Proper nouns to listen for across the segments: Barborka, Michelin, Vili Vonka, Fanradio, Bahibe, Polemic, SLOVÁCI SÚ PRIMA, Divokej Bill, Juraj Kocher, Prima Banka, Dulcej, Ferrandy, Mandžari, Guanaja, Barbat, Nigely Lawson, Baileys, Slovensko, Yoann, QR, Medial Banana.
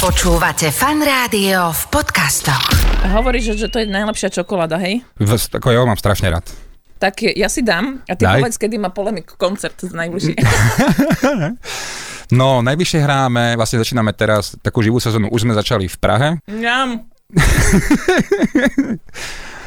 Počúvate Fanrádio v podcastoch. Hovoríš, že to je najlepšia čokoláda, hej? Tako ja ho mám strašne rád. Tak ja si dám a ty povedz, kedy má Polemic koncert z najbližšie. No, najbližšie hráme, vlastne začíname teraz takú živú sezónu. Už sme začali v Prahe. Ňam.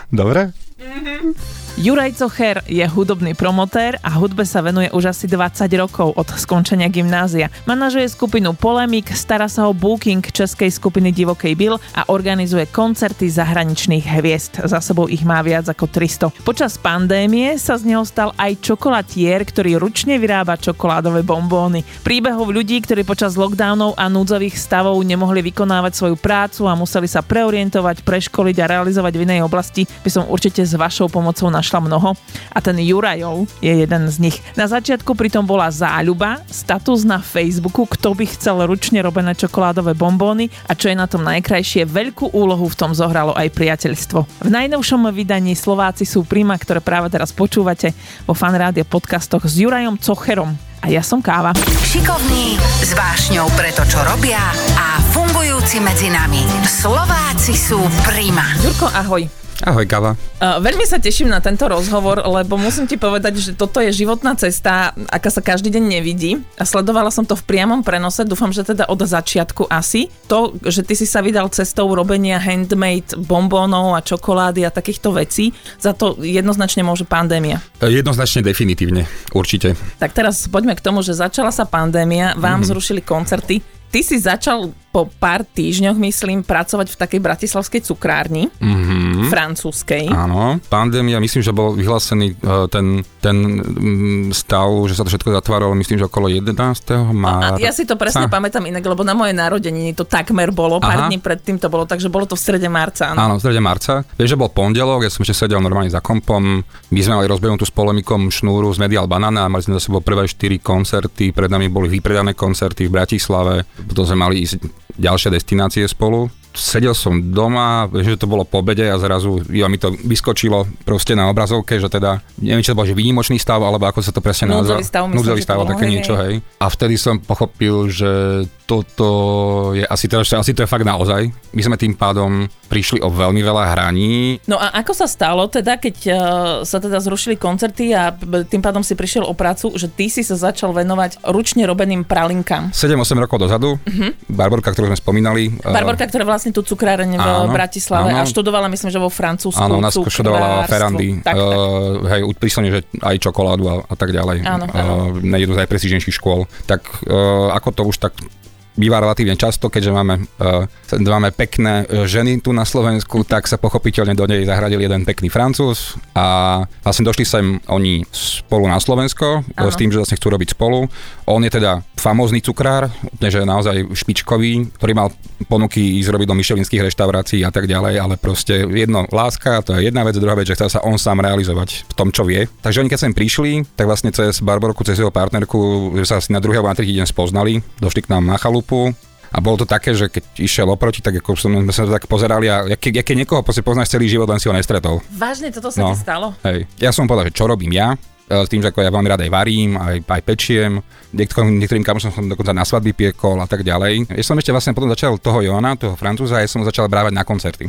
Dobre? Mhm. Juraj Kocher je hudobný promotér a hudbe sa venuje už asi 20 rokov od skončenia gymnázia. Manažuje skupinu Polemic, stará sa o booking českej skupiny Divokej Bill a organizuje koncerty zahraničných hviezd. Za sebou ich má viac ako 300. Počas pandémie sa z neho stal aj čokolatier, ktorý ručne vyrába čokoládové bombóny. Príbehov ľudí, ktorí počas lockdownov a núdzových stavov nemohli vykonávať svoju prácu a museli sa preorientovať, preškoliť a realizovať v inej oblasti, by som určite s vašou pomocou našla mnoho a ten Jurajov je jeden z nich. Na začiatku pritom bola záľuba, status na Facebooku, kto by chcel ručne robené čokoládové bombóny a čo je na tom najkrajšie, veľkú úlohu v tom zohralo aj priateľstvo. V najnovšom vydaní Slováci sú prima, ktoré práve teraz počúvate vo Fanrádio podcastoch s Jurajom Kocherom. A ja som Káva. Šikovní, s vášňou pre to, čo robia a fungujúci medzi nami. Slováci sú prima. Jurko, ahoj. Ahoj, Káva. Veľmi sa teším na tento rozhovor, lebo musím ti povedať, že toto je životná cesta, aká sa každý deň nevidí. A sledovala som to v priamom prenose, dúfam, že teda od začiatku asi. To, že ty si sa vydal cestou robenia handmade bombónov a čokolády a takýchto vecí, za to jednoznačne môže pandémia. Jednoznačne, definitívne, určite. Tak teraz poďme k tomu, že začala sa pandémia, vám zrušili koncerty. Ty si začal po pár týždňoch, myslím, pracovať v takej bratislavskej cukrárni, francúzskej. Áno, pandémia, myslím, že bol vyhlásený ten stav, že sa to všetko zatváralo, myslím, že okolo 11. mára. Ja si to presne pamätám inak, lebo na moje narodeniny to takmer bolo, pár dní predtým to bolo, takže bolo to v strede marca. Áno, v strede marca. Vieš, že bol pondelok, ja som ešte sedel normálne za kompom, my sme mali rozbehnutú tú s Polemikom šnúru z Medial Banana, mali sme za sebou prvé 4 koncerty, pred nami boli vypredané koncerty v Bratislave. Potom sme mali ísť ďalšie destinácie spolu. Sedel som doma, že to bolo po obede a zrazu mi to vyskočilo proste na obrazovke, že teda, neviem, či to bol že výnimočný stav, alebo ako sa to presne nazvalo. Núdzový stav, také niečo, hej. A vtedy som pochopil, že toto je asi to je fakt naozaj. My sme tým pádom prišli o veľmi veľa hraní. No a ako sa stalo teda, keď sa teda zrušili koncerty a tým pádom si prišiel o prácu, že ty si sa začal venovať ručne robeným pralinkám? 7-8 rokov dozadu. Barborka, ktorú sme spomínali. Barborka, ktorá vlastne tú cukráreň v Bratislave a študovala, myslím, že vo Francúzsku. Áno, nás študovala Ferrandy. Hej, príslovne, že aj čokoládu a tak ďalej. Na jednu z najprestížnejších škôl. Tak ako to už tak býva relatívne často, keďže máme pekné ženy tu na Slovensku, tak sa pochopiteľne do nej zahradil jeden pekný Francúz a vlastne došli sem oni spolu na Slovensko, s tým, že vlastne chcú robiť spolu. On je teda famózny cukrár, úplne, že naozaj špičkový, ktorý mal ponuky ísť robiť do michelinských reštaurácií a tak ďalej, ale proste jedno láska, to je jedna vec, druhá vec, že chcel sa on sám realizovať v tom, čo vie. Takže oni keď sem prišli, tak vlastne cez Barborku, cez jeho partnerku, že sa asi na druhý alebo na tretí deň spoznali, došli k nám na chalupu. A bolo to také, že keď išiel oproti, tak ako sme sa tak pozerali a keď niekoho poznáš celý život, len si ho nestretol. Vážne, toto sa ti stalo? Hej. Ja som povedal, že čo robím ja, s tým, že ako ja veľmi rád aj varím, aj pečiem, niektorým kamošom som dokonca na svadby piekol a tak ďalej. Ja som ešte vlastne potom začal toho Yoanna, toho Francúza, ja som ho začal brávať na koncerty.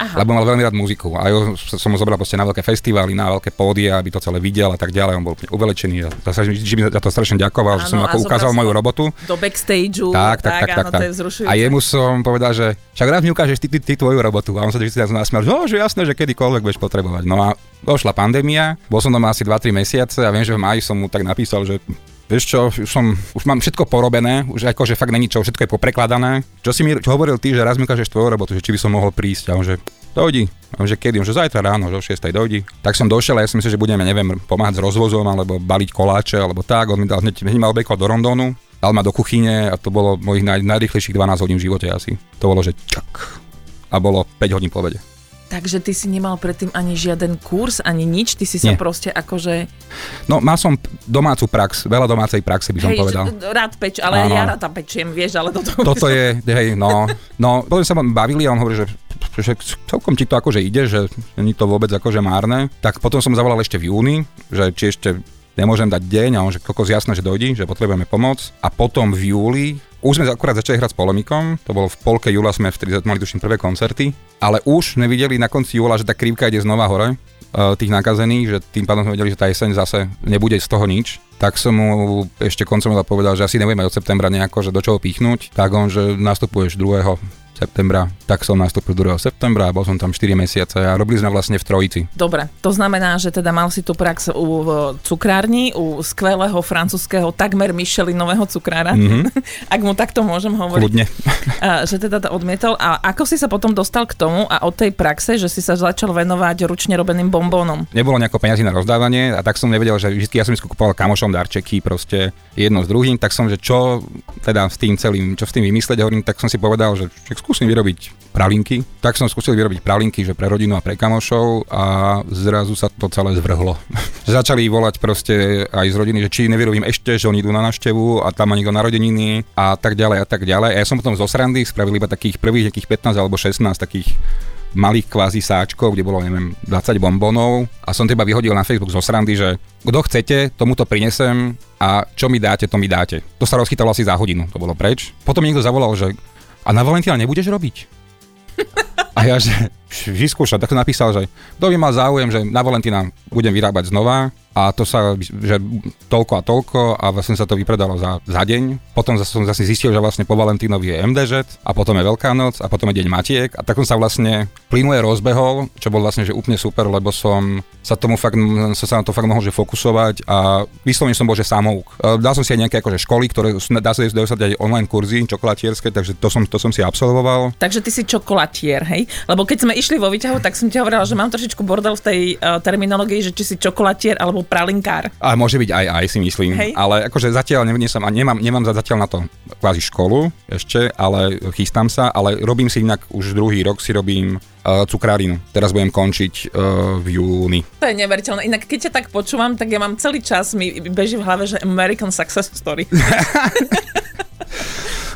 Aha. Lebo mal veľmi rád muziku a som ho zobral proste na veľké festivály, na veľké pódia, aby to celé videl a tak ďalej, on bol uvelečený a že mi za to strašne ďakoval, áno, že som ako ukázal moju robotu. Do backstageu, tak. To je vzrušujúce. A jemu som povedal, že však rád mi ukážeš ty tvoju robotu a on sa vždy nasmial, že jasné, že kedykoľvek budeš potrebovať. No a došla pandémia, bol som doma asi 2-3 mesiace a viem, že v máji som mu tak napísal, že vieš čo, už mám všetko porobené, už akože fakt není čo, všetko je poprekladané. Čo si mi hovoril ty, že raz mi ukážeš tvoju robotu, že či by som mohol prísť a on že dojdi, a on že kedy, on že zajtra ráno, že o 6:00 dojdi. Tak som došiel a ja som myslel, že budem, neviem, pomáhať s rozvozom alebo baliť koláče alebo tak, on mi dal hneď ma obekol do Rondónu, dal ma do kuchyne a to bolo mojich najrýchlejších 12 hodín v živote asi. To bolo, že čak a bolo 5 hodín po obede. Takže ty si nemal predtým ani žiaden kurz, ani nič, ty si sa proste akože... No, mal som domácu prax, veľa domácej praxe by som povedal. Rád peč, ale áno. Ja rád tam pečiem, vieš, ale toto je, no, potom sa bavili a on hovorí, že celkom ti to akože ide, že nie to vôbec akože márne. Tak potom som zavolal ešte v júni, že či ešte nemôžem dať deň, a on, že kokos, jasné, že dojdi, že potrebujeme pomoc. A potom v júli, už sme akurát začali hrať s Polemikom, to bolo v polke júla, sme vtedy mali tuším prvé koncerty, ale už nevideli na konci júla, že tá krivka ide znova hore tých nakazených, že tým pádom sme vedeli, že tá jeseň zase nebude z toho nič. Tak som mu ešte koncom júla povedal, že asi nebudeme od septembra nejako, že do čoho pichnúť, tak on, že nastupuješ 2. septembra, tak som nastúpil 2. septembra, bol som tam 4 mesiace a robili sme vlastne v trojici. Dobre, to znamená, že teda mal si tú prax u cukrárni, u skvelého francúzského, takmer Michelinového cukrára, ak mu takto môžem hovoriť. Kľudne. Že teda to odmietol. A ako si sa potom dostal k tomu a od tej praxe, že si sa začal venovať ručne robeným bombónom? Nebolo nejako peňazí na rozdávanie a tak som nevedel, že vždy ja som kupoval kamošom darčeky, proste jedno s druhým, tak som, že čo teda s tým celým, čo s tým vymysleť, hovorím, tak som si povedal, že skúsim vyrobiť pralinky. Tak som skúsil vyrobiť pralinky, že pre rodinu a pre kamošov a zrazu sa to celé zvrhlo. Začali volať proste aj z rodiny, že či nevyrobím ešte, že oni idú na návštevu a tam má niekto narodeniny a tak ďalej a tak ďalej. A ja som potom zo srandy spravil iba takých prvých nejakých 15 alebo 16 takých malých kvázi sáčkov, kde bolo, neviem, 20 bombónov a som teba vyhodil na Facebook zo srandy, že kto chcete, tomu to prinesem a čo mi dáte, to mi dáte. To sa rozchytalo asi za hodinu, to bolo preč. Potom niekto zavolal, že a na Valentína nebudeš robiť? A ja, že vyskúšať, tak to napísal, že kto by mal záujem, že na Valentína budem vyrábať znova a to sa, že toľko a toľko a vlastne sa to vypredalo za deň. Potom som zase zistil, že vlastne po Valentínovi je MDŽ a potom je Veľká noc a potom je Deň Matiek a tak som sa vlastne plynule rozbehol, čo bol vlastne, že úplne super, lebo som sa na to fakt mohol, že fokusovať a vyslovene som bol, že samouk. Dal som si aj nejaké akože školy, ktoré dajú sa dať online kurzy čokolatierské, takže to som si absolvoval. Takže ty si čokolatier, hej? Lebo keď sme išli vo výťahu, tak som ti hovorila, že mám trošičku bordel v tej terminológii, že či si čokolatier alebo pralinkár. A môže byť aj si myslím, hej? Ale akože zatiaľ nemám zatiaľ na to kvázi školu ešte, ale chystám sa, ale robím si inak už druhý rok si robím cukrárinu. Teraz budem končiť v júni. To je neveriteľné. Inak keď ťa tak počúvam, tak ja mám celý čas, mi beží v hlave, že American Success Story.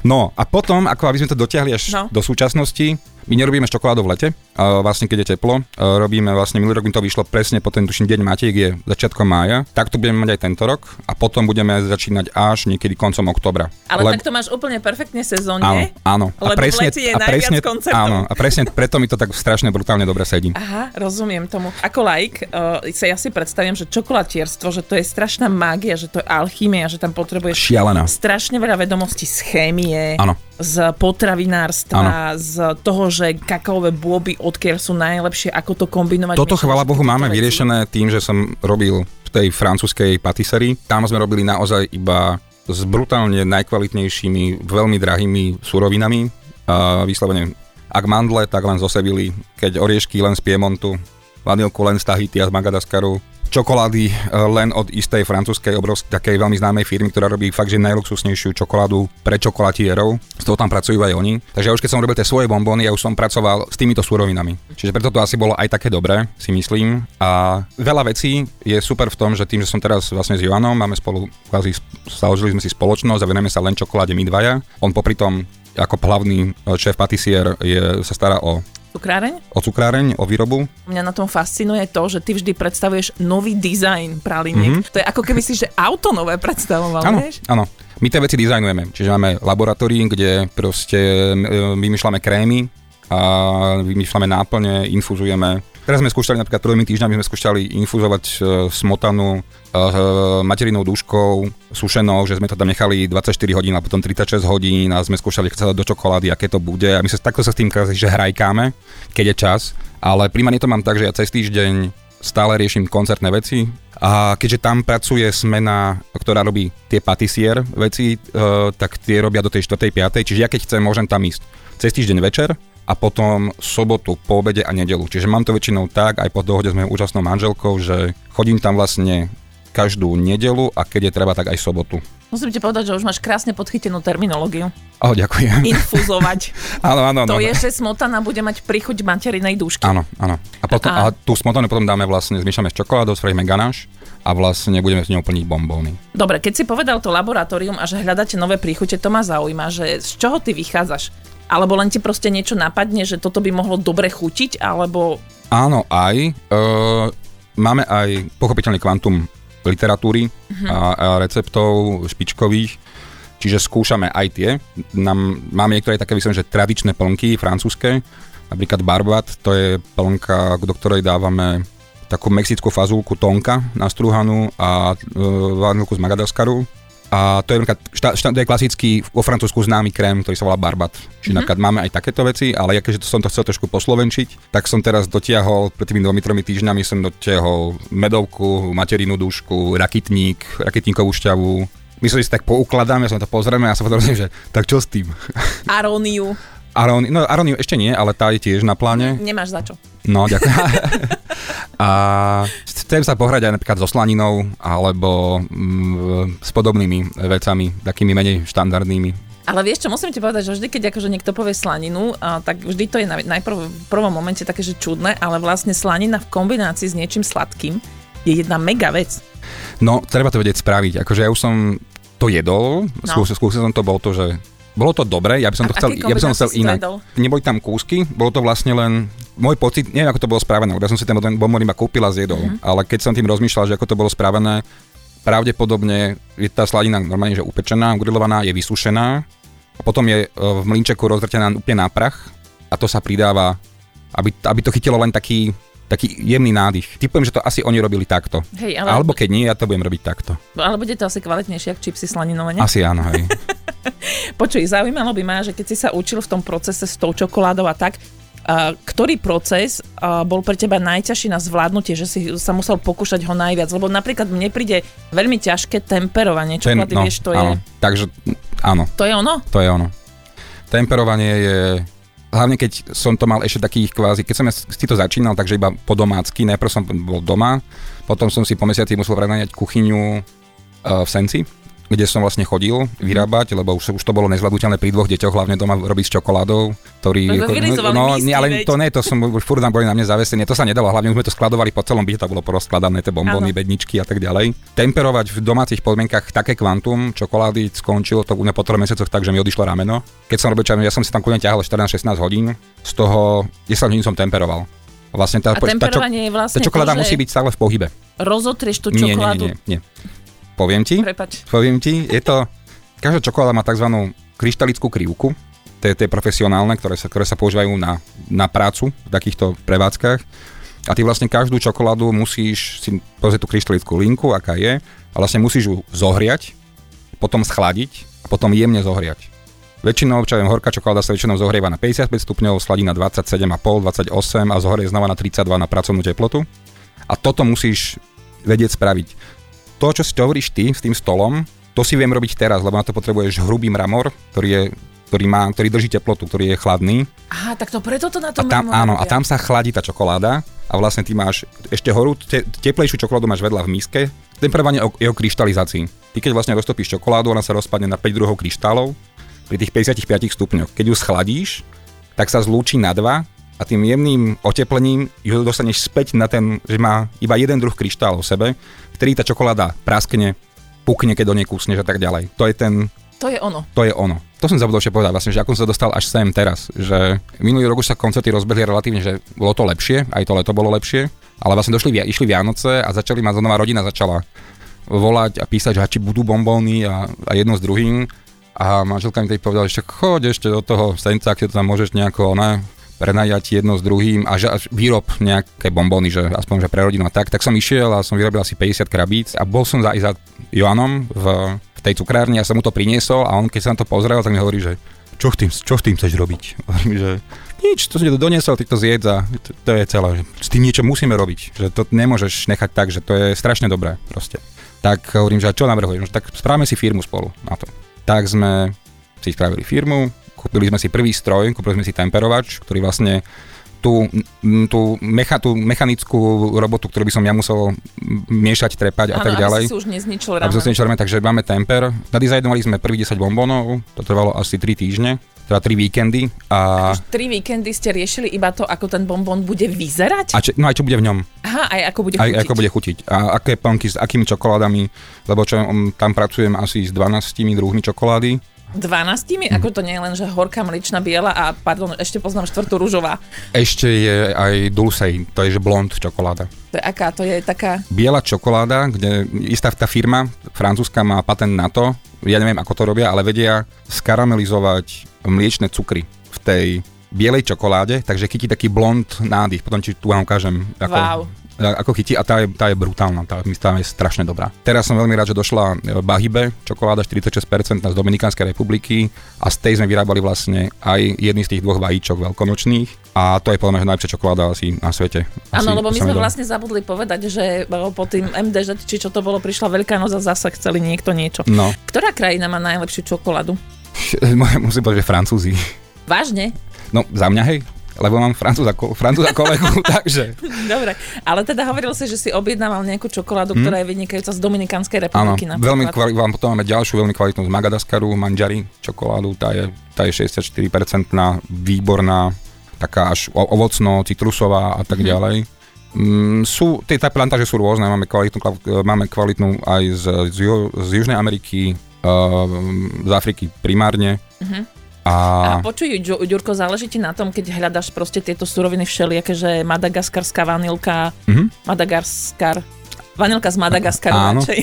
No a potom, ako aby sme to dotiahli až do súčasnosti, my nerobíme čokoládu v lete, vlastne keď je teplo, robíme vlastne, minulý rok mi to vyšlo presne po ten tuším Deň Matiek je začiatkom mája, tak to budeme mať aj tento rok a potom budeme začínať až niekedy koncom októbra. Ale tak to máš úplne perfektne sezónne, áno. Lebo presne, v lete je najviac koncertov. Áno, a presne preto mi to tak strašne brutálne dobre sedí. Aha, rozumiem tomu. Ako laik sa ja si predstavím, že čokolatierstvo, že to je strašná mágia, že to je alchymia, že tam potrebuješ strašne veľa vedomostí z chémie. Áno. Z potravinárstva, z toho, že kakaové bôby odkiaľ sú najlepšie, ako to kombinovať. Toto chvála Bohu máme vyriešené tým, že som robil v tej francúzskej patisserii. Tam sme robili naozaj iba s brutálne najkvalitnejšími, veľmi drahými surovinami. Vyslovene, ak mandle, tak len zo Sevily, keď oriešky len z Piemontu, vanilku len z Tahiti a z Madagaskaru. Čokolády len od istej francúzskej obrovskej, takej veľmi známej firmy, ktorá robí fakt, že najluxusnejšiu čokoládu pre čokolatierov. Z toho tam pracujú aj oni. Takže ja už keď som robil tie svoje bombóny, ja už som pracoval s týmito surovinami. Čiže preto to asi bolo aj také dobré, si myslím. A veľa vecí je super v tom, že tým, že som teraz vlastne s Yoannom, máme spolu, kvázi založili sme si spoločnosť a venujeme sa len čokoláde my dvaja. On popri tom, ako hlavný šéf patissier, sa stará o cukráreň, o výrobu. Mňa na tom fascinuje to, že ty vždy predstavuješ nový dizajn praliniek. To je ako keby si, že auto nové predstavoval, vieš? Áno. My tie veci dizajnujeme. Čiže máme laboratórium, kde proste vymýšľame krémy a vymýšľame náplne, infúzujeme. Teraz sme skúšali napríklad 3 týždňami sme skúšali infúzovať smotanu materinou dúškou, sušenou, že sme to tam nechali 24 hodín a potom 36 hodín a sme skúšali chcela do čokolády, aké to bude. A my sa takto sa s tým že hrajkáme, keď je čas, ale primárne to mám tak, že ja cez týždeň stále riešim koncertné veci a keďže tam pracuje smena, ktorá robí tie patissier veci, tak tie robia do tej 4. 5. Čiže ja keď chcem, môžem tam ísť cez týždeň večer a potom sobotu po obede a nedeľu. Čiže mám to väčšinou tak, aj po dohode s mojou úžasnou manželkou, že chodím tam vlastne každú nedeľu a keď je treba, tak aj sobotu. Musím ti povedať, že už máš krásne podchytenú terminológiu. O, ďakujem. Infúzovať. Áno. To je, že smotana bude mať príchuť materinej dúšky. Áno. A tú smotanu potom dáme vlastne, zmiešame s čokoládou, spravíme ganáš a vlastne budeme s ňou plniť bombóny. Dobre, keď si povedal to laboratórium a že hľadáte nové príchute, to ma zaujíma, že z čoho ty vychádzaš? Alebo len ti proste niečo napadne, že toto by mohlo dobre chutiť, alebo... Áno, aj. Máme aj pochopiteľný kvantum literatúry a receptov špičkových. Čiže skúšame aj tie. Máme niektoré také, myslím, že tradičné plnky francúzske. Napríklad Barbat, to je plnka, do ktorej dávame takú mexickú fazulku tonka nastrúhanú a vanilku z Madagaskaru. A to je klasický vo Francúzsku známy krém, ktorý sa volá Barbat. Čiže napríklad máme aj takéto veci, ale ja keďže som to chcel trošku poslovenčiť, tak som teraz dotiahol, pred tými 2-3 týždňami som dotiahol medovku, materinu dušku, rakitník, rakitníkovú šťavu. My si tak poukladáme, ja som to pozrieme a sa pozriem, že tak čo s tým? Aróniu. Aróniu ešte nie, ale tá je tiež na pláne. Nemáš za čo. No, ďakujem. A chcem sa pohrať aj napríklad so slaninou, alebo s podobnými vecami, takými menej štandardnými. Ale vieš čo, musím ti povedať, že vždy, keď akože niekto povie slaninu, tak vždy to je najprv v prvom momente také, že čudné, ale vlastne slanina v kombinácii s niečím sladkým je jedna mega vec. No, treba to vedieť spraviť. Akože ja už som to jedol, skúsil som to, bolo to dobré, ja by som to chcel inak. Neboli tam kúsky, bolo to vlastne len môj pocit, neviem ako to bolo správené, ja som si ten bonbon iba kúpil a zjedol, ale keď som tým rozmýšľal, že ako to bolo správené, pravdepodobne je tá slanina normálne že upečená, grilovaná, je vysúšená a potom je v mlynčeku rozvrtená úplne na prach a to sa pridáva, aby to chytilo len taký jemný nádych. Typujem, že to asi oni robili takto. Hej, ale... Alebo keď nie, ja to budem robiť takto. Ale bude to asi kvalitnejšie, ako čipsy slaninové, ne? Asi áno, hej. Počuj, zaujímalo by ma, že keď si sa učil v tom procese s tou čokoládou a tak, ktorý proces bol pre teba najťažší na zvládnutie, že si sa musel pokúšať ho najviac? Lebo napríklad mne príde veľmi ťažké temperovanie čokolády, vieš, to áno. Je... Takže, áno. To je ono? To je ono. Temperovanie je... Hlavne keď som to mal ešte takých kvázi, keď som ja si to začínal, takže iba po domácky, najprv som bol doma, potom som si po mesiaci musel prenaňať kuchyňu v Senci, kde som vlastne chodil vyrábať, lebo už to bolo nezvládnutelné pri 2 deťoch, hlavne doma robiť s čokoládou, ktorý... No, místy, ale veď. To nie, to som už furt tam boli na mne zavesení, to sa nedalo, hlavne už sme to skladovali po celom byte, to bolo porozkladané, tie bombóny, bedničky a tak ďalej. Temperovať v domácich podmienkach také kvantum čokolády skončilo to u mňa po 3 mesiacoch tak, že mi odišlo rameno. Keď som robil, ja som si tam kľudne ťahal 14-16 hodín, z toho 10 hodín som temperoval. Vlastne tá čokoláda musí byť stále v pohybe. Rozotrieš tú čokoládu. Nie. Poviem ti, je to, každá čokoláda má tzv. Kryštalickú krivku, tie profesionálne, ktoré sa používajú na prácu v takýchto prevádzkach a ty vlastne každú čokoládu musíš si pozrieť tú kryštalickú linku, aká je, a vlastne musíš ju zohriať, potom schladiť a potom jemne zohriať. Väčšinou, horká čokoláda sa väčšinou zohrieva na 55 stupňov, schladí na 27,5, 28 a zohrie znova na 32 na pracovnú teplotu a toto musíš vedieť spraviť. To, čo si hovoríš ty s tým stolom, to si viem robiť teraz, lebo na to potrebuješ hrubý mramor, ktorý drží teplotu, ktorý je chladný. Aha, tak to preto to na tom mramor. Áno, a tam sa chladí tá čokoláda a vlastne ty máš ešte teplejšiu čokoládu máš vedľa v miske. Temperovanie je o kryštalizácii. Ty keď vlastne roztopíš čokoládu, ona sa rozpadne na 5 druhov kryštálov pri tých 55 stupňoch. Keď ju schladíš, tak sa zlúči na 2 a tým jemným oteplením ju dostaneš späť na ten, že má iba jeden druh kryštálov v sebe, ktorý tá čokoláda praskne, pukne, keď do nej kúsneš a tak ďalej. To je ono. To som zabudol ešte povedať vlastne, že ako som sa dostal až sem teraz, že minulý rok už sa koncerty rozbehli relatívne, že bolo to lepšie, aj to leto bolo lepšie, ale vlastne išli Vianoce a začali ma znova rodina začala volať a písať, že či budú bombóny a jedno s druhým a manželka mi povedala, že choď ešte do toho Senca, ak si to tam môžeš nejako prenajať jedno s druhým a výrob nejaké bombóny, že aspoň že pre rodinu a tak som išiel a som vyrobil asi 50 krabíc a bol som aj za Yoannom v tej cukrárni a som mu to priniesol a on keď sa na to pozrel, tak mi hovorí, že čo s tým chceš robiť? Hovorím, že nič, to som ti doniesol, ty to zjedz a to je celé. S tým niečo musíme robiť, že to nemôžeš nechať tak, že to je strašne dobré proste. Tak hovorím, že čo navrhuješ? Tak správame si firmu spolu na to. Tak sme si spravili firmu. Kúpili sme si prvý stroj, kúpili sme si temperovač, ktorý vlastne tú mechanickú robotu, ktorú by som ja musel miešať, trepať a tak ďalej. Áno, aby si už nezničil ráno. Takže máme temper. Nadizajnovali sme prvý 10 bombónov, to trvalo asi 3 týždne, teda 3 víkendy. A už 3 víkendy ste riešili iba to, ako ten bombón bude vyzerať? Aj čo bude v ňom. Aha, aj ako bude chutiť. A aké plnky, s akými čokoládami, lebo tam pracujem asi s 12 druhmi čokolády. 12? Ako to nie je len, že horká, mličná, biela a pardon, ešte poznám štvrtú ružová. Ešte je aj Dulcej, to je že blond čokoláda. To je aká? To je taká... Biela čokoláda, kde istá tá firma francúzska má patent na to, ja neviem ako to robia, ale vedia skaramelizovať mliečne cukry v tej bielej čokoláde, takže chytí taký blond nádych, potom ti tu vám ukážem. Ako... Wow. Ako chytí a tá je brutálna, tá je strašne dobrá. Teraz som veľmi rád, že došla Bahibe, čokoláda 46% z Dominikánskej republiky a z tej sme vyrábali vlastne aj jedný z tých dvoch vajíčok veľkonočných a to je podľa mňa najlepšia čokoláda asi na svete. Áno, lebo my sme vlastne zabudli povedať, že po tým MDŽ, či čo to bolo, prišla Veľká noc a zasa chceli niekto niečo. No. Ktorá krajina má najlepšiu čokoládu? Musím povedať, že Francúzi. Vážne? No, za mňa hej. Lebo mám francúza kolegu, takže... Dobre, ale teda hovoril si, že si objednával nejakú čokoládu, ktorá je vynikajúca z Dominikánskej republiky. Áno, veľmi potom máme ďalšiu veľmi kvalitnú z Madagaskaru, Mandžari čokoládu, tá je 64% výborná, taká až ovocno, citrusová a tak ďalej. Sú, tá plantáže sú rôzne, máme kvalitnú aj z Južnej Ameriky, z Afriky primárne. A počuj, Ďurko, záleží ti na tom, keď hľadaš proste tieto suroviny všelijaké, že madagaskarská vanilka, vanilka z Madagaskaru radšej.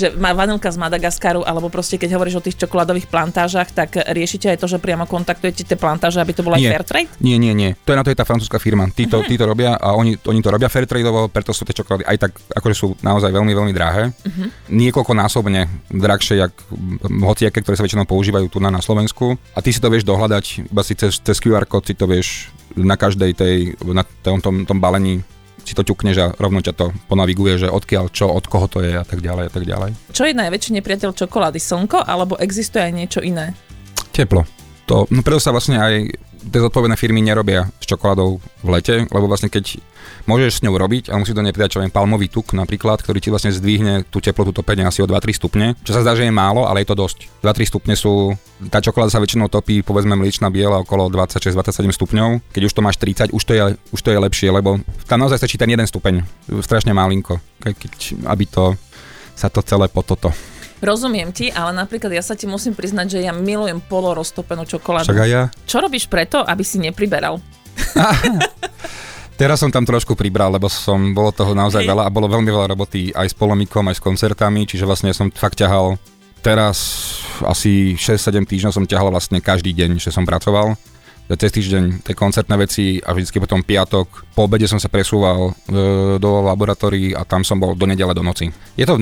Že vanilka z Madagaskaru, alebo proste keď hovoríš o tých čokoládových plantážach, tak riešite aj to, že priamo kontaktujete tie plantáže, aby to bolo aj fair trade? Nie. To je na to je tá francúzska firma. Tí to robia a oni to robia fair tradeovo, preto sú tie čokolády aj tak, akože sú naozaj veľmi, veľmi drahé. Niekoľkonásobne drahšie, jak hociaké, ktoré sa väčšinou používajú tu na Slovensku. A ty si to vieš dohľadať, iba si cez QR kód si to vieš na každej na tom balení si to ťukneš a rovno ťa to ponaviguje, že odkiaľ čo, od koho to je a tak ďalej a tak ďalej. Čo je najväčší nepriateľ čokolády? Slnko? Alebo existuje aj niečo iné? Teplo. No preto sa vlastne aj tie zodpovedné firmy nerobia s čokoládou v lete, lebo vlastne keď môžeš s ňou robiť, ale musíš do nej pridať palmový tuk napríklad, ktorý ti vlastne zdvihne tú teplotu topenia asi o 2-3 stupne, čo sa zdá, že je málo, ale je to dosť. 2-3 stupne sú, tá čokoláda sa väčšinou topí, povedzme mliečna biela okolo 26-27 stupňov, keď už to máš 30, už to je lepšie, lebo tam naozaj stačí ten jeden stupeň, strašne malinko, aby to sa to celé po toto. Rozumiem ti, ale napríklad ja sa ti musím priznať, že ja milujem poloroztopenú čokoládu. Však aj ja. Čo robíš preto, aby si nepriberal? Teraz som tam trošku pribral, lebo bolo toho naozaj veľa a bolo veľmi veľa roboty aj s Polemikom, aj s koncertami, čiže vlastne som fakt ťahal teraz asi 6-7 týždňov som ťahal vlastne každý deň, že som pracoval. Cez týždeň tie koncertné veci a vždycky potom piatok. Po obede som sa presúval do laboratórií a tam som bol do nedele, do noci. Je to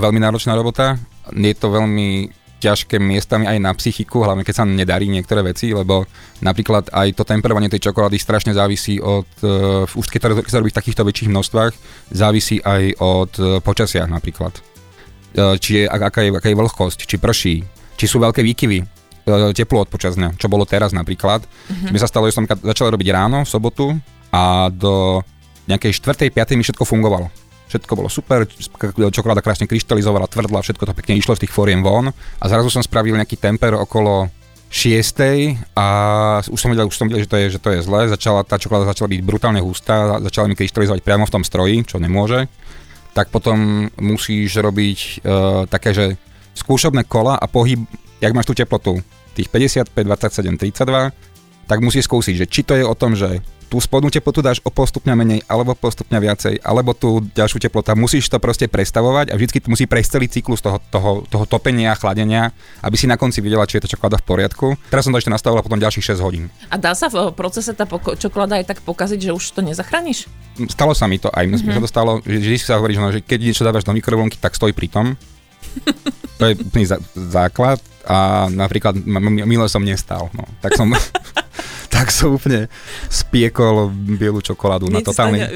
veľmi náročná robota, je to veľmi ťažké miestami aj na psychiku, hlavne keď sa nedarí niektoré veci, lebo napríklad aj to temperovanie tej čokolády strašne závisí od, už keď sa robí v takýchto väčších množstvách, závisí aj od počasia napríklad. Či je, aká je vlhkosť, či prší, či sú veľké výkyvy. Teplo od počas dňa, čo bolo teraz napríklad. Mi sa stalo, že som začal robiť ráno, v sobotu a do nejakej 4.5. mi všetko fungovalo. Všetko bolo super, čokoláda krásne kryštalizovala, tvrdla, všetko to pekne išlo z tých foriem von a zrazu som spravil nejaký temper okolo 6.00 a už som videl, že to je zle. Tá čokoláda začala byť brutálne hustá, začala mi kryštalizovať priamo v tom stroji, čo nemôže. Tak potom musíš robiť také, že skúšobné kola a pohyb, jak máš tú teplotu, tých 55, 27, 32, tak musíš skúsiť, že či to je o tom, že tú spodnú teplotu dáš o postupňa menej, alebo postupňa viacej, alebo tú ďalšiu teplotu. Musíš to proste prestavovať a vždycky musí prejsť celý cyklus toho topenia a chladenia, aby si na konci videla, či je to čokoláda v poriadku. Teraz som to ešte nastavil potom ďalších 6 hodín. A dá sa v procese tá čokoláda aj tak pokaziť, že už to nezachrániš? Stalo sa mi to aj. Myslím, že to stalo, že si sa hovorí, že keď niečo dávaš do mikrovlnky, tak stoj pri tom. To je úplný základ a napríklad milo som nestal, no. tak som úplne spiekol bielu čokoládu na totálny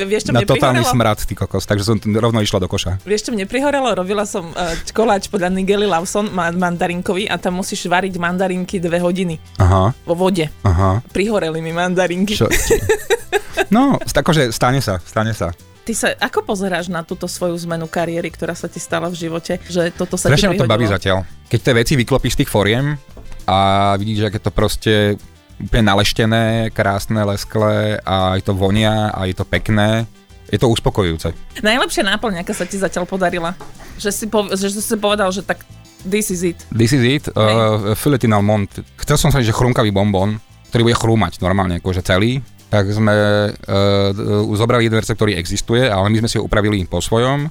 smrad, ty kokos, takže som rovno išla do koša. Vieš, čo mne prihorelo? Robila som koláč podľa Nigely Lawson mandarinkový a tam musíš variť mandarinky 2 hodiny vo vode. Aha. Prihoreli mi mandarinky. Čo? No, akože stane sa. Ty sa ako pozeráš na túto svoju zmenu kariéry, ktorá sa ti stala v živote, že toto sa strašne ti vyhodilo? Strašne ma to baví zatiaľ. Keď tie veci vyklopíš z tých foriem a vidíš, aké to proste úplne naleštené, krásne, lesklé a aj to vonia a je to pekné, je to uspokojujúce. Najlepšia náplň, aká sa ti zatiaľ podarila? Že si povedal, že tak This is it. Filetin almond. Chcel som sa že chrumkavý bonbon, ktorý bude chrúmať normálne, akože celý. Tak sme zobrali jeden recept, ktorý existuje, ale my sme si ho upravili po svojom.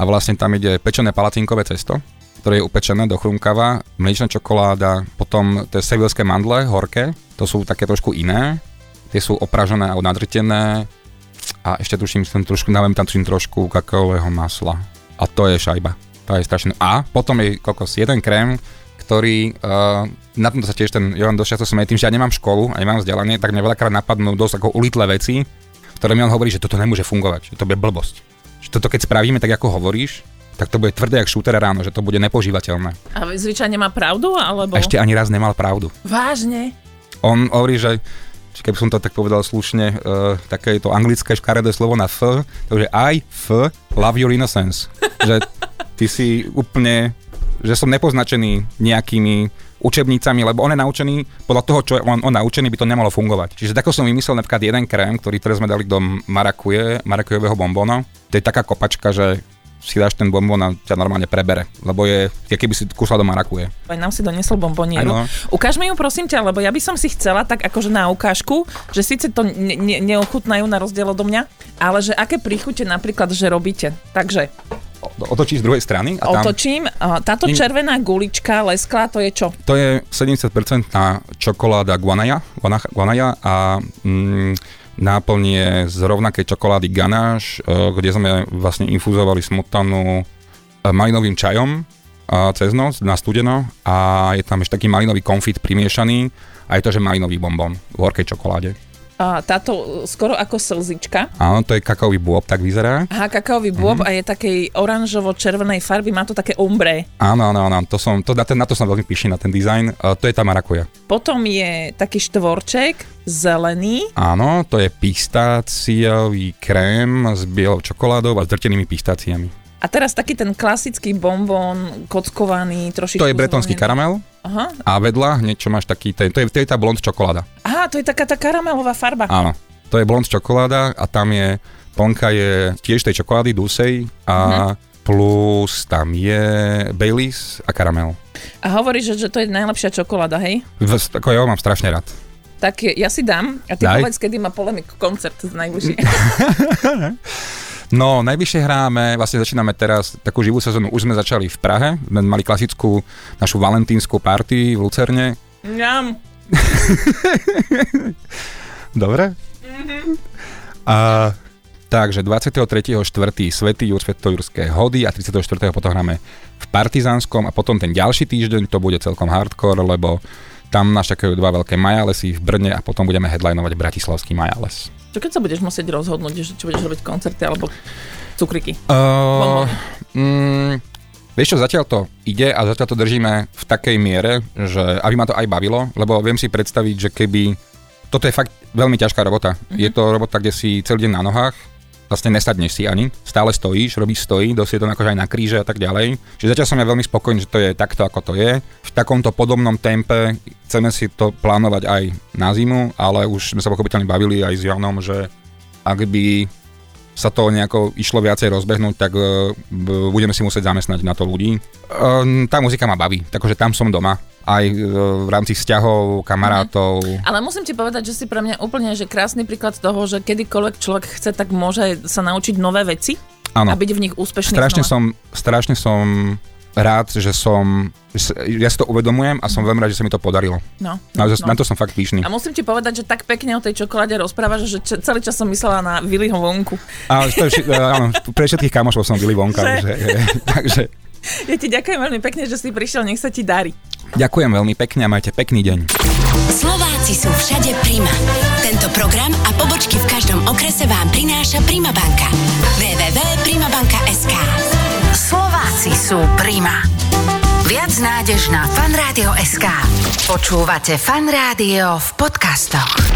A vlastne tam ide pečené palacinkové cesto, ktoré je upečené do chrumkava, mliečna čokoláda, potom tie sevilské mandle, horké, to sú také trošku iné. Tie sú opražené a odnadrtené. A ešte tuším trošku kakaového masla. A to je šajba. To je strašné. A potom je kokos, jeden krém, ktorý, na tomto sa tiež ten Yoann dosť často smie, tým, že ja nemám školu a nemám vzdelanie, tak mňa veľakrát napadnú dosť ako ulitlé veci, ktoré mi on hovorí, že toto nemôže fungovať, že to bude blbosť. Že toto keď spravíme tak, ako hovoríš, tak to bude tvrdé jak šúter ráno, že to bude nepožívateľné. A zvyčajne má pravdu, alebo? Ešte ani raz nemal pravdu. Vážne? On hovorí, že keby som to tak povedal slušne, také to anglické škaredé slovo na F, takže I, F, love your innocence. Že ty si úplne, že som nepoznačený nejakými učebnicami, lebo on je naučený, podľa toho, čo je on naučený, by to nemalo fungovať. Čiže tako som vymyslel napríklad jeden krém, ktorý sme dali do marakujového bonbóna. To je taká kopačka, že si dáš ten bonbón a ťa normálne prebere, lebo je, keby si kúsla do marakuje. Aj nám si doniesol bonbonieru. Ukáž mi ju, prosím ťa, lebo ja by som si chcela tak akože na ukážku, že síce to neochutnajú na rozdiel odo mňa, ale že aké príchute napríklad, že robíte. Takže... Otočíš z druhej strany a tam... Otočím. Táto červená gulička lesklá, to je čo? To je 70% čokoláda Guanaja a... náplň z rovnakej čokolády ganáš, kde sme vlastne infúzovali smotanu malinovým čajom cez noc na studeno a je tam ešte taký malinový konfit primiešaný a je to, že malinový bonbon v horkej čokoláde. A táto skoro ako slzička. Áno, to je kakaový bôb, tak vyzerá. Aha, kakaový bôb a je takej oranžovo-červenej farby, má to také ombre. Áno, na to som veľmi píšil, na ten dizajn, to je tá marakuja. Potom je taký štvorček, zelený. Áno, to je pistáciový krém s bielou čokoládou a s drtenými pistáciami. A teraz taký ten klasický bonbon, kockovaný, trošičku... To je bretonský karamel. Aha. A vedľa niečo máš taký, to je tá blond čokoláda. Aha, to je taká tá karamelová farba. Áno, to je blond čokoláda a tam je, plnka je tiež tej čokolády dusej a plus tam je Baileys a karamel. A hovoríš, že to je najlepšia čokoláda, hej? Tako ja ho mám strašne rád. Tak ja si dám a ty povedz, kedy má Polemic koncert najbližšie. No, najvyššie hráme, vlastne začíname teraz takú živú sezónu, už sme začali v Prahe, sme mali klasickú našu valentínsku party v Lucerne. Ňam. Dobre? Mm-hmm. A, takže 23.4. Svätý Juraj Svätojurské hody a 34. potom hráme v Partizánskom a potom ten ďalší týždeň to bude celkom hardcore, lebo tam nás čakajú dva veľké majálesy v Brne a potom budeme headlinovať bratislavský majáles. Čo keď sa budeš musieť rozhodnúť, že či budeš robiť koncerty alebo cukriky? Vieš čo, zatiaľ to ide a zatiaľ to držíme v takej miere, že aby ma to aj bavilo, lebo viem si predstaviť, že keby... Toto je fakt veľmi ťažká robota. Mm-hmm. Je to robota, kde si celý deň na nohách, vlastne nesadneš si ani, stále stojíš, robíš, dosť je to akože aj na kríže a tak ďalej. Čiže zatiaľ som ja veľmi spokojný, že to je takto, ako to je. V takomto podobnom tempe chceme si to plánovať aj na zimu, ale už sme sa pochopiteľne bavili aj s Yoannom, že ak by sa to nejako išlo viacej rozbehnúť, tak budeme si musieť zamestnať na to ľudí. Tá muzika ma baví, takže tam som doma. Aj v rámci vzťahov, kamarátov. Ale musím ti povedať, že si pre mňa úplne že krásny príklad toho, že kedykoľvek človek chce, tak môže sa naučiť nové veci. Áno. A byť v nich úspešný. Strašne som rád, ja si to uvedomujem a som veľmi rád, že sa mi to podarilo. No. Na to som fakt píšný. A musím ti povedať, že tak pekne o tej čokoláde rozprávaš, že celý čas som myslela na Viliho Vonku. Áno, pre všetkých kamošov som Vili Vonka. Takže... Ja ti ďakujem veľmi pekne, že si prišiel, nech sa ti darí. Ďakujem veľmi pekne a majte pekný deň. Slováci sú všade Prima. Tento program a pobočky v každom okrese vám prináša Prima Banka. www.primabanka.sk Slováci sú Prima. Viac nádež na Fanradio.sk. Počúvate Fanrádio v podcastoch.